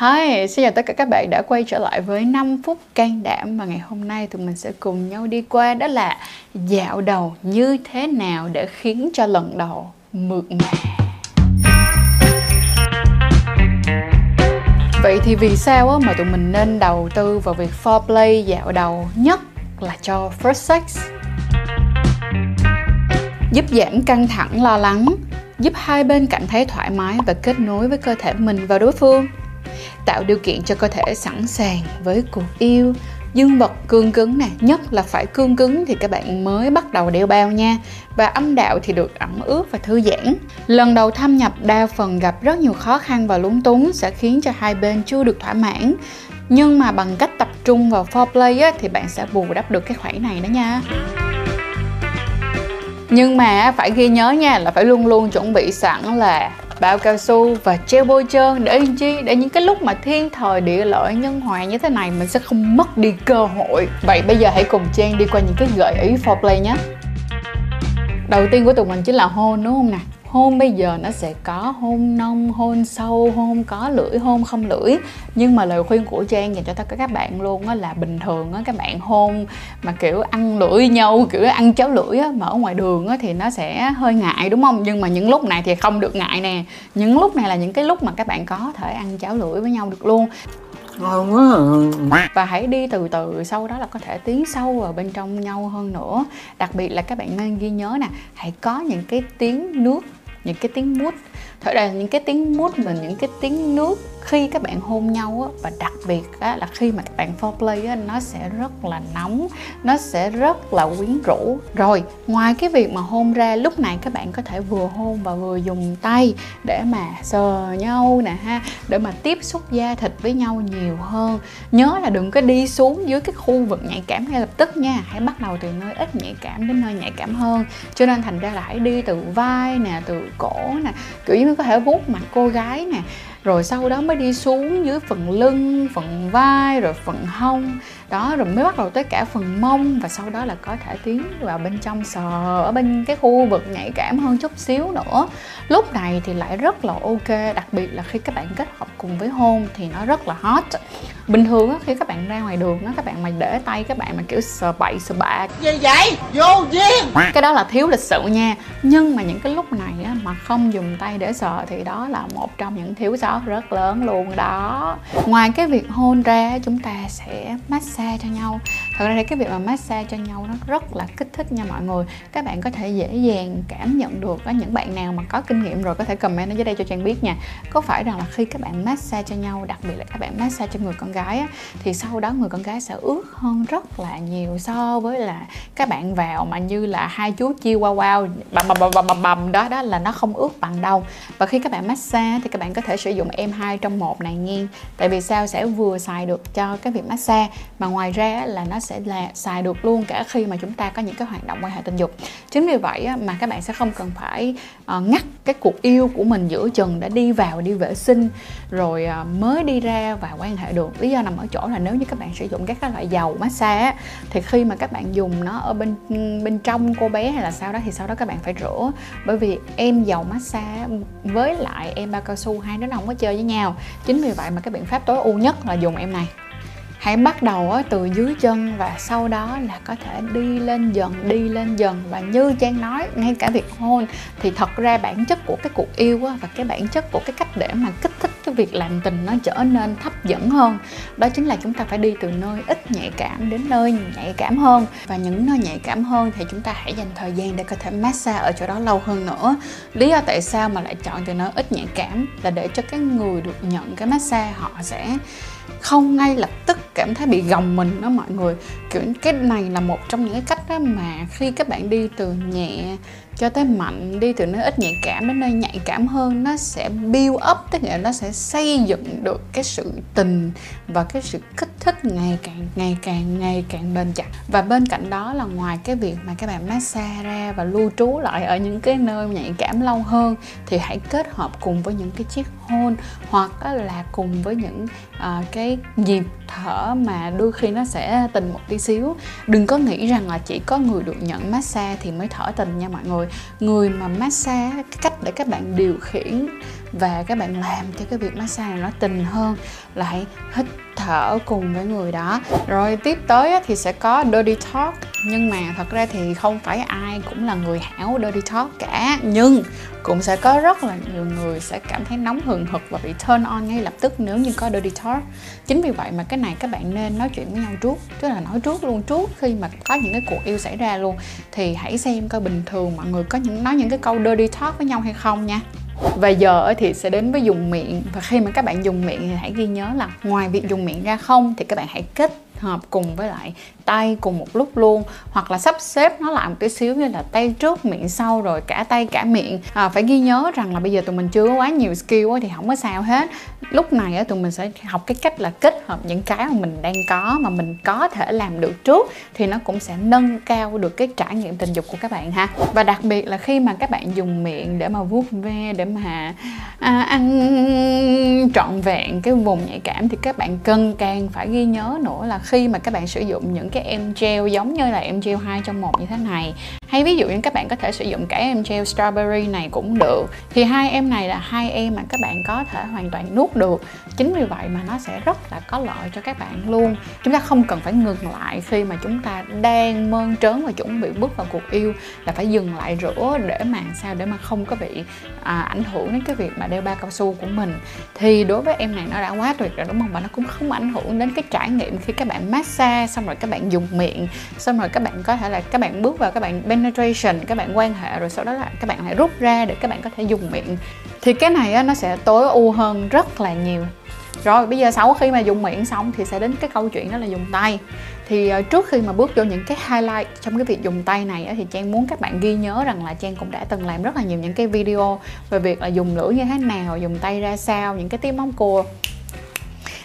Hi, xin chào tất cả các bạn đã quay trở lại với 5 phút can đảm mà ngày hôm nay tụi mình sẽ cùng nhau đi qua, đó là dạo đầu như thế nào để khiến cho lần đầu mượt mà. Vậy thì vì sao mà tụi mình nên đầu tư vào việc foreplay dạo đầu, nhất là cho first sex? Giúp giảm căng thẳng lo lắng, giúp hai bên cảm thấy thoải mái và kết nối với cơ thể mình và đối phương, tạo điều kiện cho cơ thể sẵn sàng với cuộc yêu. Dương vật cương cứng nè, nhất là phải cương cứng thì các bạn mới bắt đầu đeo bao nha. Và âm đạo thì được ẩm ướt và thư giãn. Lần đầu thâm nhập đa phần gặp rất nhiều khó khăn và lúng túng, sẽ khiến cho hai bên chưa được thỏa mãn. Nhưng mà bằng cách tập trung vào foreplay á, thì bạn sẽ bù đắp được cái khoảng này đó nha. Nhưng mà phải ghi nhớ nha, là phải luôn luôn chuẩn bị sẵn là bao cao su và treo bôi trơn, để làm chi, để những cái lúc mà thiên thời địa lợi nhân hòa như thế này mình sẽ không mất đi cơ hội. Vậy bây giờ hãy cùng Trang đi qua những cái gợi ý foreplay nhé. Đầu tiên của tụi mình chính là hôn, đúng không nè? Hôn bây giờ nó sẽ có hôn nông, hôn sâu, hôn có lưỡi, hôn không lưỡi. Nhưng mà lời khuyên của Trang dành cho tất cả các bạn luôn á, là bình thường á, các bạn hôn mà kiểu ăn lưỡi nhau, kiểu ăn cháo lưỡi á, mà ở ngoài đường á, thì nó sẽ hơi ngại đúng không? Nhưng mà những lúc này thì không được ngại nè. Những lúc này là những cái lúc mà các bạn có thể ăn cháo lưỡi với nhau được luôn. Và hãy đi từ từ, sau đó là có thể tiến sâu vào bên trong nhau hơn nữa. Đặc biệt là các bạn nên ghi nhớ nè, hãy có những cái tiếng nước, những cái tiếng mút. Thật ra những cái tiếng mút và những cái tiếng nước khi các bạn hôn nhau á, và đặc biệt á, là khi mà các bạn foreplay á, nó sẽ rất là nóng, nó sẽ rất là quyến rũ. Rồi, ngoài cái việc mà hôn ra, lúc này các bạn có thể vừa hôn và vừa dùng tay để mà sờ nhau nè ha, để mà tiếp xúc da thịt với nhau nhiều hơn. Nhớ là đừng có đi xuống dưới cái khu vực nhạy cảm ngay lập tức nha, hãy bắt đầu từ nơi ít nhạy cảm đến nơi nhạy cảm hơn. Cho nên thành ra là hãy đi từ vai nè, từ cổ nè, kiểu như có thể vuốt mặt cô gái nè, rồi sau đó mới đi xuống dưới phần lưng, phần vai, rồi phần hông đó, rồi mới bắt đầu tới cả phần mông, và sau đó là có thể tiến vào bên trong sờ ở bên cái khu vực nhạy cảm hơn chút xíu nữa. Lúc này thì lại rất là ok, đặc biệt là khi các bạn kết hợp cùng với hôn thì nó rất là hot. Bình thường á, khi các bạn ra ngoài đường á, các bạn mà để tay các bạn mà kiểu sờ bậy sờ bạ gì vậy, vô duyên, cái đó là thiếu lịch sự nha. Nhưng mà những cái lúc này á, mà không dùng tay để sờ thì đó là một trong những thiếu sót rất lớn luôn đó. Ngoài cái việc hôn ra, chúng ta sẽ massage cho nhau. Thật ra thì cái việc mà massage cho nhau nó rất là kích thích nha mọi người. Các bạn có thể dễ dàng cảm nhận được, có những bạn nào mà có kinh nghiệm rồi có thể comment ở dưới đây cho Trang biết nha. Có phải rằng là khi các bạn massage cho nhau, đặc biệt là các bạn massage cho người con gái á, thì sau đó người con gái sẽ ướt hơn rất là nhiều so với là các bạn vào mà như là hai chú chihuahua bầm bầm bầm bầm bầm đó, đó là nó không ướt bằng đâu. Và khi các bạn massage thì các bạn có thể sử dụng M2 trong một này nghe. Tại vì sao? Sẽ vừa xài được cho cái việc massage, mà ngoài ra là nó sẽ là xài được luôn cả khi mà chúng ta có những cái hoạt động quan hệ tình dục. Chính vì vậy mà các bạn sẽ không cần phải ngắt cái cuộc yêu của mình giữa chừng để đi vào đi vệ sinh rồi mới đi ra và quan hệ được. Lý do nằm ở chỗ là nếu như các bạn sử dụng các cái loại dầu massage thì khi mà các bạn dùng nó ở bên trong cô bé hay là sau đó thì sau đó các bạn phải rửa, bởi vì em dầu massage với lại em bao cao su, hai đứa nó không có chơi với nhau. Chính vì vậy mà cái biện pháp tối ưu nhất là dùng em này. Hãy bắt đầu từ dưới chân và sau đó là có thể đi lên dần. Và như Trang nói, ngay cả việc hôn thì thật ra bản chất của cái cuộc yêu và cái bản chất của cái cách để mà kích thích cái việc làm tình nó trở nên hấp dẫn hơn, đó chính là chúng ta phải đi từ nơi ít nhạy cảm đến nơi nhạy cảm hơn. Và những nơi nhạy cảm hơn thì chúng ta hãy dành thời gian để có thể massage ở chỗ đó lâu hơn nữa. Lý do tại sao mà lại chọn từ nơi ít nhạy cảm là để cho cái người được nhận cái massage họ sẽ không ngay lập tức cảm thấy bị gồng mình đó mọi người. Kiểu cái này là một trong những cái cách đó mà khi các bạn đi từ nhẹ cho tới mạnh, đi từ nơi ít nhạy cảm đến nơi nhạy cảm hơn, nó sẽ build up, tức nghĩa là nó sẽ xây dựng được cái sự tình và cái sự kích thích ngày càng bền chặt. Và bên cạnh đó là ngoài cái việc mà các bạn massage ra và lưu trú lại ở những cái nơi nhạy cảm lâu hơn, thì hãy kết hợp cùng với những cái chiếc hôn, hoặc là cùng với những cái nhịp thở mà đôi khi nó sẽ tình một tí xíu. Đừng có nghĩ rằng là chỉ có người được nhận massage thì mới thở tình nha mọi người. Người mà massage, cái cách để các bạn điều khiển và các bạn làm cho cái việc massage này nó tình hơn là hãy hít thở cùng với người đó. Rồi tiếp tới thì sẽ có dirty talk. Nhưng mà thật ra thì không phải ai cũng là người hảo dirty talk cả. Nhưng cũng sẽ có rất là nhiều người sẽ cảm thấy nóng hừng hực và bị turn on ngay lập tức nếu như có dirty talk. Chính vì vậy mà cái này các bạn nên nói chuyện với nhau trước. Tức là nói trước luôn, trước khi mà có những cái cuộc yêu xảy ra luôn. Thì hãy xem coi bình thường mọi người có nói những cái câu dirty talk với nhau hay không nha. Và giờ thì sẽ đến với dùng miệng. Và khi mà các bạn dùng miệng thì hãy ghi nhớ là ngoài việc dùng miệng ra không thì các bạn hãy kết hợp cùng với lại tay cùng một lúc luôn, hoặc là sắp xếp nó lại một tí xíu, như là tay trước miệng sau rồi cả tay cả miệng. Phải ghi nhớ rằng là bây giờ tụi mình chưa có quá nhiều skill thì không có sao hết. Lúc này tụi mình sẽ học cái cách là kết hợp những cái mà mình đang có, mà mình có thể làm được trước, thì nó cũng sẽ nâng cao được cái trải nghiệm tình dục của các bạn ha. Và đặc biệt là khi mà các bạn dùng miệng để mà vuốt ve, để mà ăn trọn vẹn cái vùng nhạy cảm, thì các bạn cần càng phải ghi nhớ nữa là khi mà các bạn sử dụng những cái em gel giống như là em gel 2 trong 1 như thế này, hay ví dụ như các bạn có thể sử dụng cái em gel strawberry này cũng được, thì hai em này là hai em mà các bạn có thể hoàn toàn nuốt được. Chính vì vậy mà nó sẽ rất là có lợi cho các bạn luôn. Chúng ta không cần phải ngừng lại khi mà chúng ta đang mơn trớn và chuẩn bị bước vào cuộc yêu, là phải dừng lại rửa để mà sao để mà không có bị ảnh hưởng đến cái việc mà đeo bao cao su của mình. Thì đối với em này nó đã quá tuyệt rồi đúng không, và nó cũng không ảnh hưởng đến cái trải nghiệm khi các bạn massage xong rồi các bạn dùng miệng, xong rồi các bạn có thể là các bạn bước vào, các bạn penetration, các bạn quan hệ, rồi sau đó là các bạn lại rút ra để các bạn có thể dùng miệng. Thì cái này nó sẽ tối ưu hơn rất là nhiều. Rồi bây giờ sau khi mà dùng miệng xong thì sẽ đến cái câu chuyện đó là dùng tay. Thì trước khi mà bước vô những cái highlight trong cái việc dùng tay này thì Trang muốn các bạn ghi nhớ rằng là Trang cũng đã từng làm rất là nhiều những cái video về việc là dùng lưỡi như thế nào, dùng tay ra sao, những cái tiếng móng cua.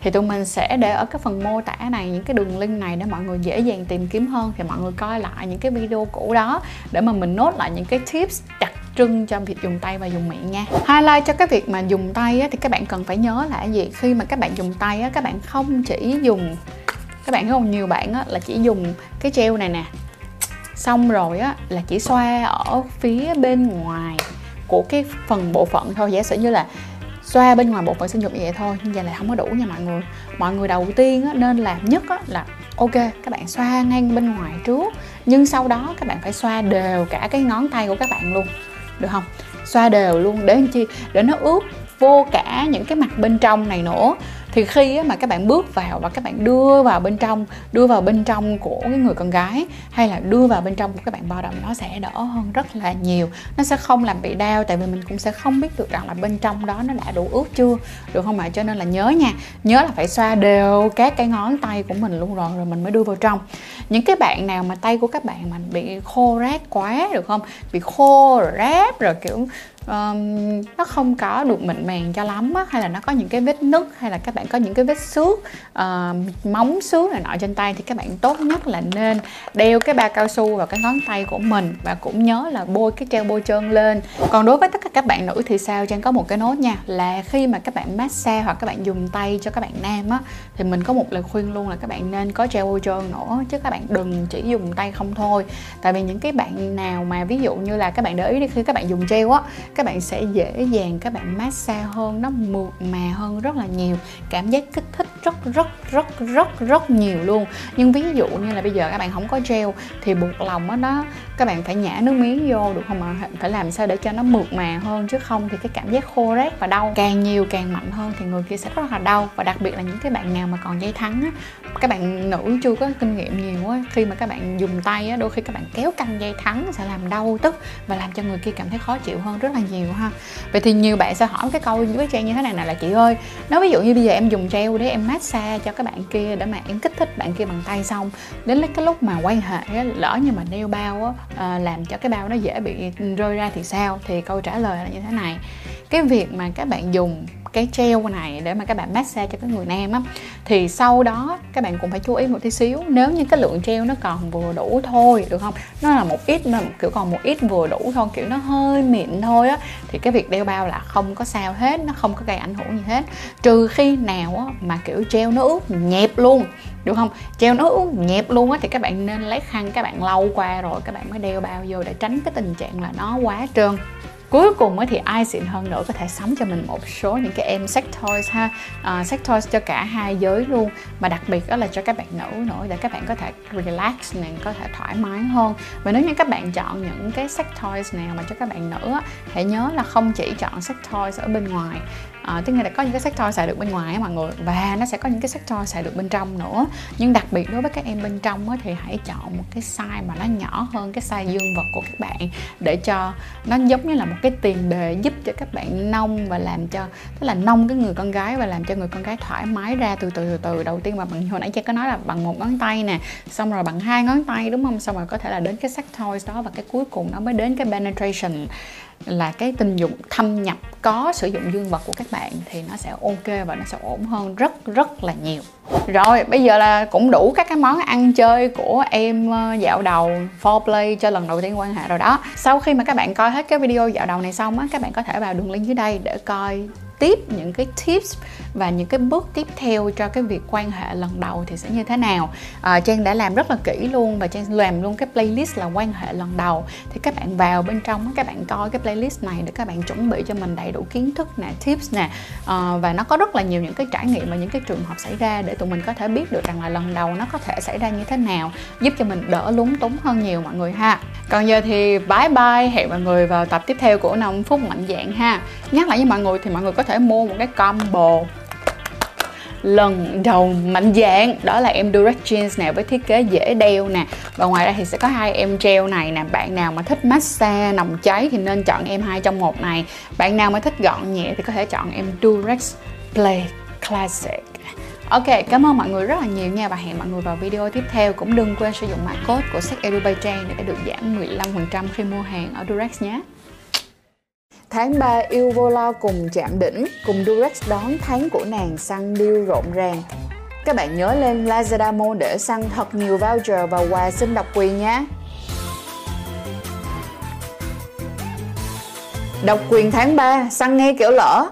Thì tụi mình sẽ để ở cái phần mô tả này những cái đường link này để mọi người dễ dàng tìm kiếm hơn. Thì mọi người coi lại những cái video cũ đó để mà mình nốt lại những cái tips đặc trưng cho việc dùng tay và dùng miệng nha. Highlight cho cái việc mà dùng tay thì các bạn cần phải nhớ là gì? Khi mà các bạn dùng tay các bạn không chỉ dùng, các bạn thấy không, nhiều bạn là chỉ dùng cái gel này nè, xong rồi là chỉ xoa ở phía bên ngoài của cái phần bộ phận thôi. Giả sử như là xoa bên ngoài bộ phận sinh dục như vậy thôi, nhưng vậy là không có đủ nha mọi người. Mọi người đầu tiên nên làm nhất là ok, các bạn xoa ngang bên ngoài trước, nhưng sau đó các bạn phải xoa đều cả cái ngón tay của các bạn luôn, được không? Xoa đều luôn để làm chi? Để nó ướt vô cả những cái mặt bên trong này nữa. Thì khi mà các bạn bước vào và các bạn đưa vào bên trong của cái người con gái, hay là đưa vào bên trong của các bạn bao đồng, nó sẽ đỡ hơn rất là nhiều. Nó sẽ không làm bị đau, tại vì mình cũng sẽ không biết được rằng là bên trong đó nó đã đủ ướt chưa, được không ạ? Cho nên là nhớ nha, nhớ là phải xoa đều các cái ngón tay của mình luôn rồi mình mới đưa vào trong. Những cái bạn nào mà tay của các bạn mà bị khô rát quá, được không? Bị khô rồi ráp rồi kiểu nó không có được mịn màng cho lắm hay là nó có những cái vết nứt, hay là các bạn có những cái vết xước, móng xước này nọ trên tay, thì các bạn tốt nhất là nên đeo cái ba cao su vào cái ngón tay của mình, và cũng nhớ là bôi cái gel bôi trơn lên. Còn đối với tất cả các bạn nữ thì sao? Trang có một cái nốt nha, là khi mà các bạn massage hoặc các bạn dùng tay cho các bạn nam thì mình có một lời khuyên luôn là các bạn nên có gel bôi trơn nữa, chứ các bạn đừng chỉ dùng tay không thôi. Tại vì những cái bạn nào mà ví dụ như là các bạn để ý đi, khi các bạn dùng gel các bạn sẽ dễ dàng các bạn massage hơn, nó mượt mà hơn rất là nhiều, cảm giác kích thích rất nhiều luôn. Nhưng ví dụ như là bây giờ các bạn không có gel thì buộc lòng đó các bạn phải nhả nước miếng vô, được không ạ? Phải làm sao để cho nó mượt mà hơn, chứ không thì cái cảm giác khô rát và đau càng nhiều càng mạnh hơn thì người kia sẽ rất là đau. Và đặc biệt là những cái bạn nào mà còn dây thắng các bạn nữ chưa có kinh nghiệm nhiều khi mà các bạn dùng tay đôi khi các bạn kéo căng dây thắng sẽ làm đau tức và làm cho người kia cảm thấy khó chịu hơn rất là nhiều ha. Vậy thì nhiều bạn sẽ hỏi cái câu với Trang như thế này là chị ơi, nói ví dụ như bây giờ em dùng gel để em massage cho các bạn kia để mà em kích thích bạn kia bằng tay, xong đến cái lúc mà quan hệ lỡ như mà đeo bao làm cho cái bao nó dễ bị rơi ra thì sao? Thì câu trả lời là như thế này: cái việc mà các bạn dùng cái gel này để mà các bạn massage cho cái người nam á, thì sau đó các bạn cũng phải chú ý một tí xíu, nếu như cái lượng gel nó còn vừa đủ thôi được không, nó là một ít mà kiểu còn một ít vừa đủ thôi, kiểu nó hơi mịn thôi á, thì cái việc đeo bao là không có sao hết, nó không có gây ảnh hưởng gì hết, trừ khi nào á mà kiểu gel nó ướt nhẹp luôn được không, gel nó ướt nhẹp luôn á thì các bạn nên lấy khăn các bạn lau qua rồi các bạn mới đeo bao vô để tránh cái tình trạng là nó quá trơn. Cuối cùng thì ai xịn hơn nữa có thể sắm cho mình một số những cái em sex toys ha, sex toys cho cả hai giới luôn, mà đặc biệt đó là cho các bạn nữ nữa, để các bạn có thể relax này, có thể thoải mái hơn. Và nếu như các bạn chọn những cái sex toys nào mà cho các bạn nữ á, hãy nhớ là không chỉ chọn sex toys ở bên ngoài, tức là có những cái sex toy xài được bên ngoài á mọi người, và nó sẽ có những cái sex toy xài được bên trong nữa, nhưng đặc biệt đối với các em bên trong á, thì hãy chọn một cái size mà nó nhỏ hơn cái size dương vật của các bạn, để cho nó giống như là một cái tiền đề giúp cho các bạn nông và làm cho, tức là nông cái người con gái và làm cho người con gái thoải mái ra từ từ. Đầu tiên mà bằng, hồi nãy Trang có nói là bằng một ngón tay nè, xong rồi bằng hai ngón tay đúng không, xong rồi có thể là đến cái sex toys đó, và cái cuối cùng nó mới đến cái penetration, là cái tình dục thâm nhập có sử dụng dương vật của các bạn, thì nó sẽ ok và nó sẽ ổn hơn rất là nhiều. Rồi bây giờ là cũng đủ các cái món ăn chơi của em dạo đầu foreplay cho lần đầu tiên quan hệ rồi đó. Sau khi mà các bạn coi hết cái video dạo đầu này xong á, các bạn có thể vào đường link dưới đây để coi tiếp những cái tips và những cái bước tiếp theo cho cái việc quan hệ lần đầu thì sẽ như thế nào. Trang đã làm rất là kỹ luôn, và Trang làm luôn cái playlist là quan hệ lần đầu, thì các bạn vào bên trong các bạn coi cái playlist này để các bạn chuẩn bị cho mình đầy đủ kiến thức nè, tips nè, và nó có rất là nhiều những cái trải nghiệm và những cái trường hợp xảy ra để tụi mình có thể biết được rằng là lần đầu nó có thể xảy ra như thế nào, giúp cho mình đỡ lúng túng hơn nhiều mọi người ha. Còn giờ thì bye bye, hẹn mọi người vào tập tiếp theo của 5 phút mạnh dạn ha. Nhắc lại với mọi người thì mọi người có thể mua một cái combo lần đầu mạnh dạn, đó là em Durex Jeans nè với thiết kế dễ đeo nè, và ngoài ra thì sẽ có hai em gel này nè. Bạn nào mà thích massage nồng cháy thì nên chọn em 2 trong 1 này, bạn nào mà thích gọn nhẹ thì có thể chọn em Durex Play Classic. Ok, cảm ơn mọi người rất là nhiều nha, và hẹn mọi người vào video tiếp theo. Cũng đừng quên sử dụng mã code của Sex Edu by Trang để được giảm 15% khi mua hàng ở Durex nhé. Tháng 3 yêu vô lo cùng chạm đỉnh, cùng Durex đón tháng của nàng săn deal rộn ràng. Các bạn nhớ lên Lazada Mall để săn thật nhiều voucher và quà xin độc quyền nhé. Độc quyền tháng 3, săn ngay kiểu lỡ.